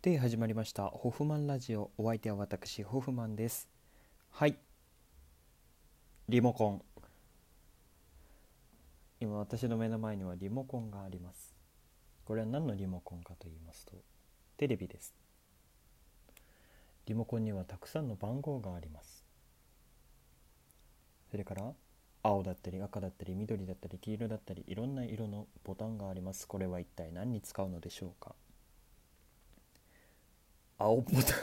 で始まりましたホフマンラジオ。お相手は私ホフマンです。はい、リモコン、今私の目の前にはリモコンがあります。これは何のリモコンかと言いますと、テレビです。リモコンにはたくさんの番号があります。それから青だったり赤だったり緑だったり黄色だったり、いろんな色のボタンがあります。これは一体何に使うのでしょうか。青ボタン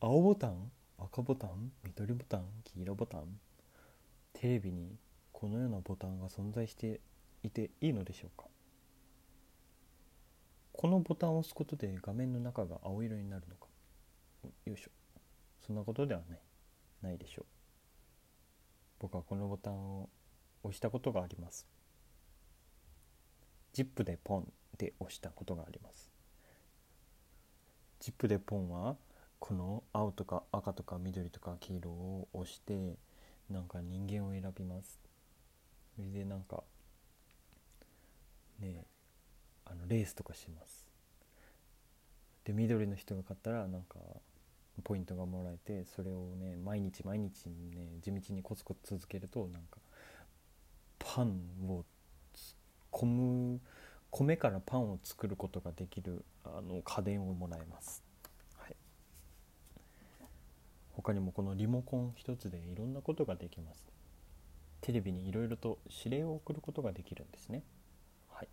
青ボタン、赤ボタン、緑ボタン、黄色ボタン。テレビにこのようなボタンが存在していていいのでしょうか。このボタンを押すことで画面の中が青色になるのか。よいしょ、そんなことではないでしょう。僕はこのボタンを押したことがあります。ジップでポンで押したことがあります。ジップでポンはこの青とか赤とか緑とか黄色を押して、なんか人間を選びます。それでなんかね、レースとかします。で、緑の人が勝ったらなんかポイントがもらえて、それをね毎日ね地道にコツコツ続けると、なんかパンを米からパンを作ることができる家電をもらえます。はい、他にもこのリモコン一つでいろんなことができます。テレビにいろいろと指令を送ることができるんですね。はい、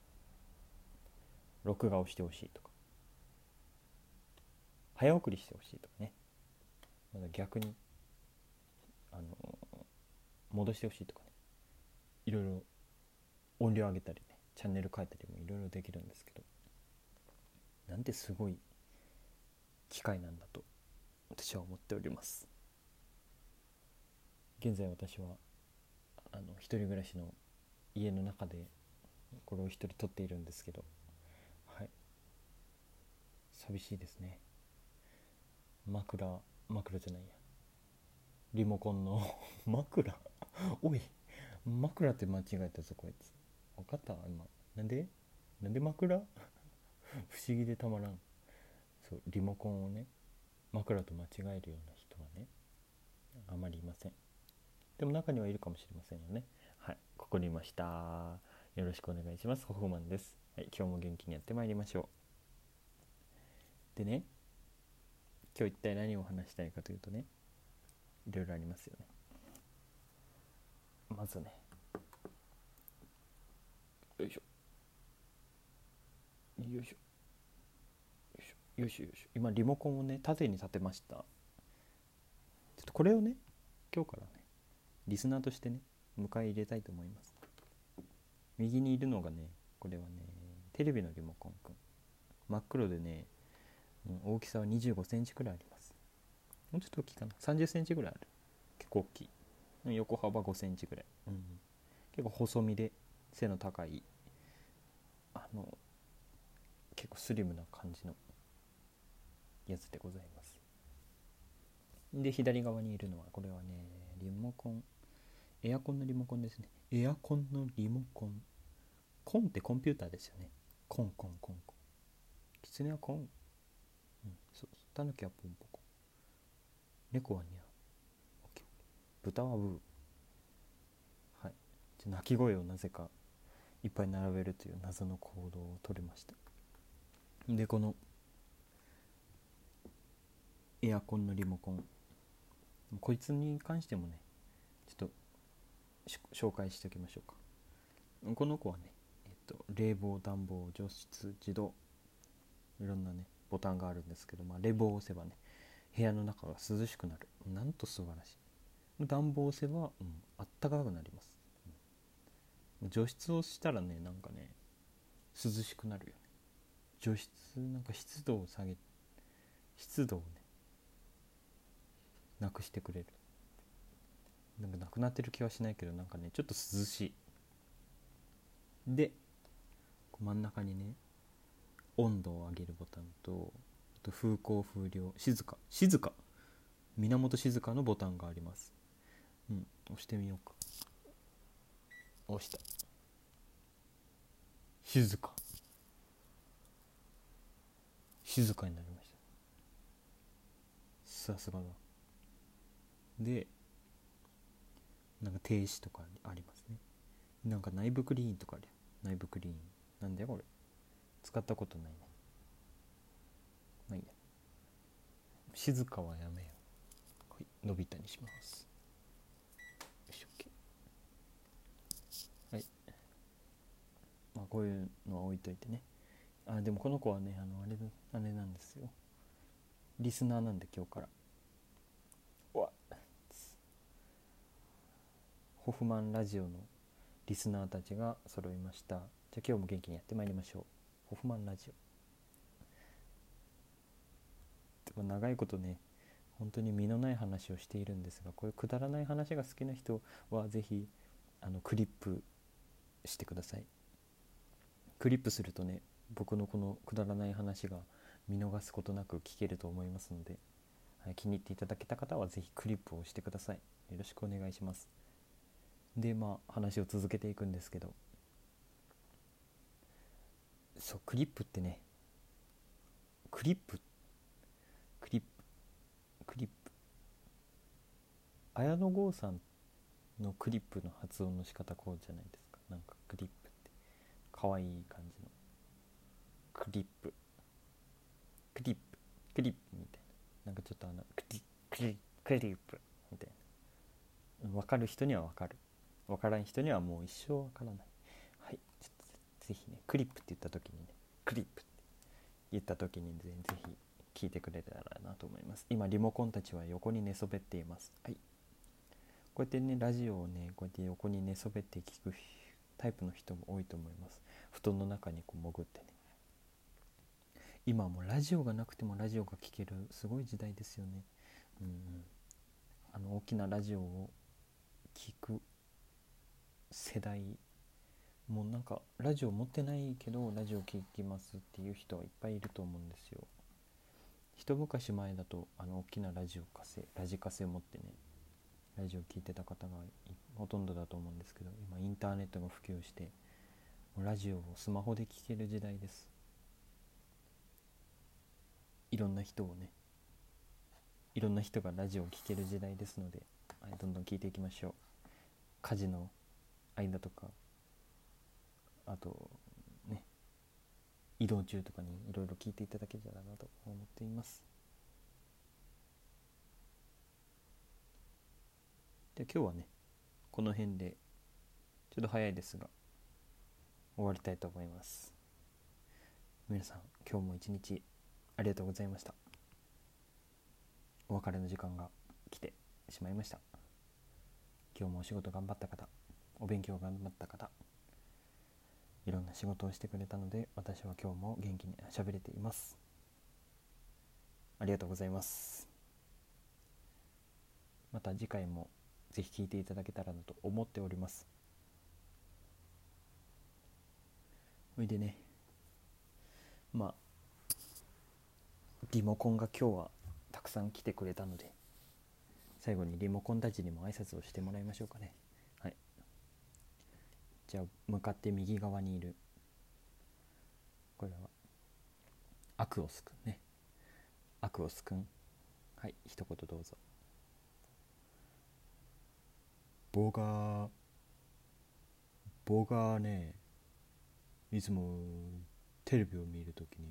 録画をしてほしいとか、早送りしてほしいとかね、まだ逆に戻してほしいとかね、いろいろ音量上げたりね、チャンネル変えたりもいろいろできるんですけど、なんてすごい機械なんだと私は思っております。現在私は一人暮らしの家の中でこれを一人撮っているんですけど、はい、寂しいですね。枕じゃないや、リモコンの枕おい、枕って間違えたぞこいつ。分かった、今なんで枕不思議でたまらん。そう、リモコンをね枕と間違えるような人はねあまりいません。でも中にはいるかもしれませんよね。はい、ここにいました。よろしくお願いします。ホフマンです。はい、今日も元気にやってまいりましょう。でね、今日一体何を話したいかというとね、いろいろありますよね。まずね、よいしょ、今リモコンをね縦に立てました。ちょっとこれをね今日からねリスナーとしてね迎え入れたいと思います。右にいるのがね、これはねテレビのリモコンくん、真っ黒でね、大きさは25センチくらいあります。もうちょっと大きいかな、30センチくらいある。結構大きい。横幅5センチくらい、うん、結構細身で背の高い、結構スリムな感じのやつでございます。で、左側にいるのは、これはねリモコン、エアコンのリモコンですね。エアコンのリモコン、コンってコンピューターですよね。コン、キツネはコン、そう、タヌキはポンポコ、猫はニャ、豚はブー。はい、鳴き声をなぜかいっぱい並べるという謎の行動をとりました。で、このエアコンのリモコン、こいつに関してもねちょっと紹介しておきましょうか。この子はね、冷房、暖房、除湿、自動、いろんなねボタンがあるんですけど、冷房を押せばね部屋の中が涼しくなる。なんと素晴らしい。暖房を押せば、あったかくなります。除湿をしたらね、なんかね涼しくなるよね。除湿、なんか湿度をねなくしてくれる。なんかなくなってる気はしないけど、なんかねちょっと涼しい。で、真ん中にね温度を上げるボタンと、あと風向、風量、静か、源静かのボタンがあります。押してみようか。押した。静か。静かになりました。さすがだ。でなんか停止とかありますね。なんか内部クリーンとかある。内部クリーンなんだよこれ、使ったことないね。まあいいや、静かはやめよう。はい、伸びたにします。よし、OK。はい、まあこういうのは置いといてね。あ、でもこの子はね、あれなんですよ、リスナーなんで今日から。わっ、ホフマンラジオのリスナーたちが揃いました。じゃあ今日も元気にやってまいりましょう。ホフマンラジオ。でも長いことね、本当に身のない話をしているんですが、こういうくだらない話が好きな人はぜひクリップしてください。クリップするとね、僕のこのくだらない話が見逃すことなく聞けると思いますので、気に入っていただけた方はぜひクリップをしてください。よろしくお願いします。でまあ話を続けていくんですけど、そう、クリップってね、クリップ綾野剛さんのクリップの発音の仕方こうじゃないですか。なんかクリップって可愛い感じのクリップみたいな、なんかちょっとクリップみたいな、分かる人には分かる、分からん人にはもう一生分からない。はい、ちょっとぜひね、クリップって言った時にね、クリップって言った時にぜひ聞いてくれたらなと思います。今リモコンたちは横に寝そべっています。はい、こうやってね、ラジオをね、こうやって横に寝そべって聞くタイプの人も多いと思います。布団の中にこう潜ってね。今はもうラジオがなくてもラジオが聴けるすごい時代ですよね。うん、大きなラジオを聴く世代もうなんかラジオ持ってないけどラジオ聴きますっていう人はいっぱいいると思うんですよ。一昔前だと大きなラジカセを持ってね、ラジオ聴いてた方がほとんどだと思うんですけど、今インターネットが普及してもうラジオをスマホで聴ける時代です。いろんな人がラジオを聴ける時代ですので、どんどん聞いていきましょう。家事の間とか、あとね、移動中とかにいろいろ聞いていただけたらなと思っています。で今日はね、この辺でちょっと早いですが終わりたいと思います。皆さん今日も一日ありがとうございました。お別れの時間が来てしまいました。今日もお仕事頑張った方、お勉強頑張った方、いろんな仕事をしてくれたので、私は今日も元気に喋れています。ありがとうございます。また次回もぜひ聞いていただけたらなと思っております。おいでね、まあリモコンが今日はたくさん来てくれたので、最後にリモコンたちにも挨拶をしてもらいましょうかね。はい、じゃあ向かって右側にいるこれはアクオスくんね、アクオスくん、はい、一言どうぞ。僕がね、いつもテレビを見るときに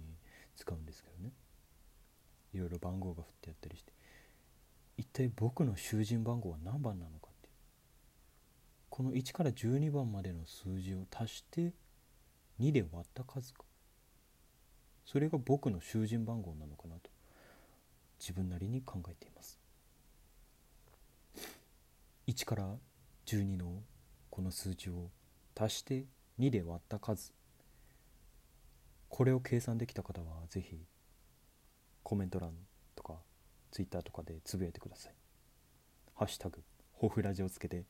使うんですけどね、いろいろ番号が振ってやったりして、一体僕の囚人番号は何番なのかっていう、この1から12番までの数字を足して2で割った数か、それが僕の囚人番号なのかなと自分なりに考えています。1から12のこの数字を足して2で割った数、これを計算できた方はぜひコメント欄とかツイッターとかでつぶやいてください。ハッシュタグホフラジをつけて、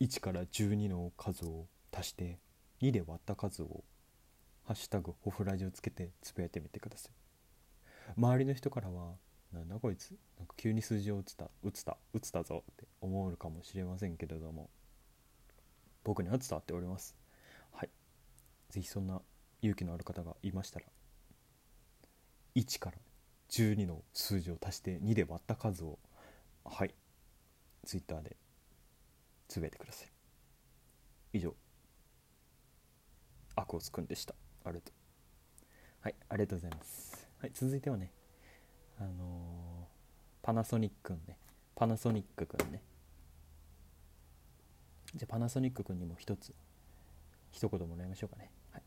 1から12の数を足して2で割った数をハッシュタグホフラジをつけてつぶやいてみてください。周りの人からはなんだこいつ、なんか急に数字を打つたぞって思うかもしれませんけれども、僕には伝わっております。はい、ぜひそんな勇気のある方がいましたら1から12の数字を足して2で割った数を、はい、ツイッターでつぶやいてください。以上、アクオスくんでした。ありがとう。はい、ありがとうございます。はい、続いてはね、パナソニックくんね。じゃあパナソニックくんにも一言もらいましょうかね。はい、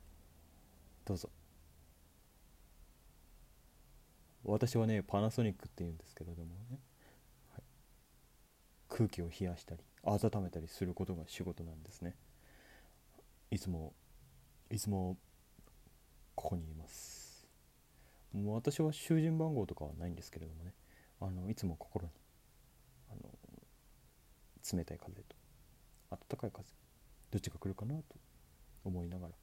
どうぞ。私はね、パナソニックって言うんですけれどもね、はい、空気を冷やしたり温めたりすることが仕事なんですね。いつもここにいます。もう私は囚人番号とかはないんですけれどもね、いつも心に冷たい風と暖かい風どっちが来るかなと思いながら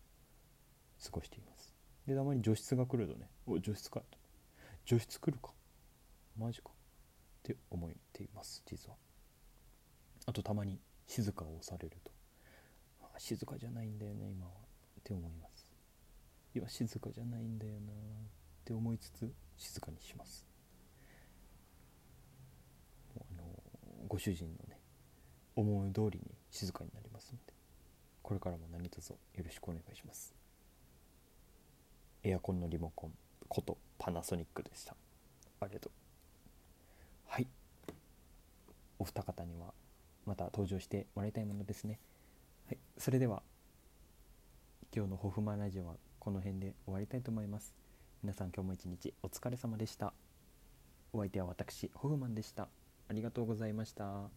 過ごしています。で、たまに除湿が来るとね、お、除湿かと、除湿来るかマジかって思っています、実は。あとたまに静かを押されると、あ、静かじゃないんだよね今はって思います。いや静かじゃないんだよなって思いつつ静かにします。ご主人のね思う通りに静かになりますので、これからも何卒よろしくお願いします。エアコンのリモコンことパナソニックでした。ありがとう。はい、お二方にはまた登場してもらいたいものですね。はい、それでは今日のホフマラジオはこの辺で終わりたいと思います。皆さん今日も一日お疲れ様でした。お相手は私ホフマンでした。ありがとうございました。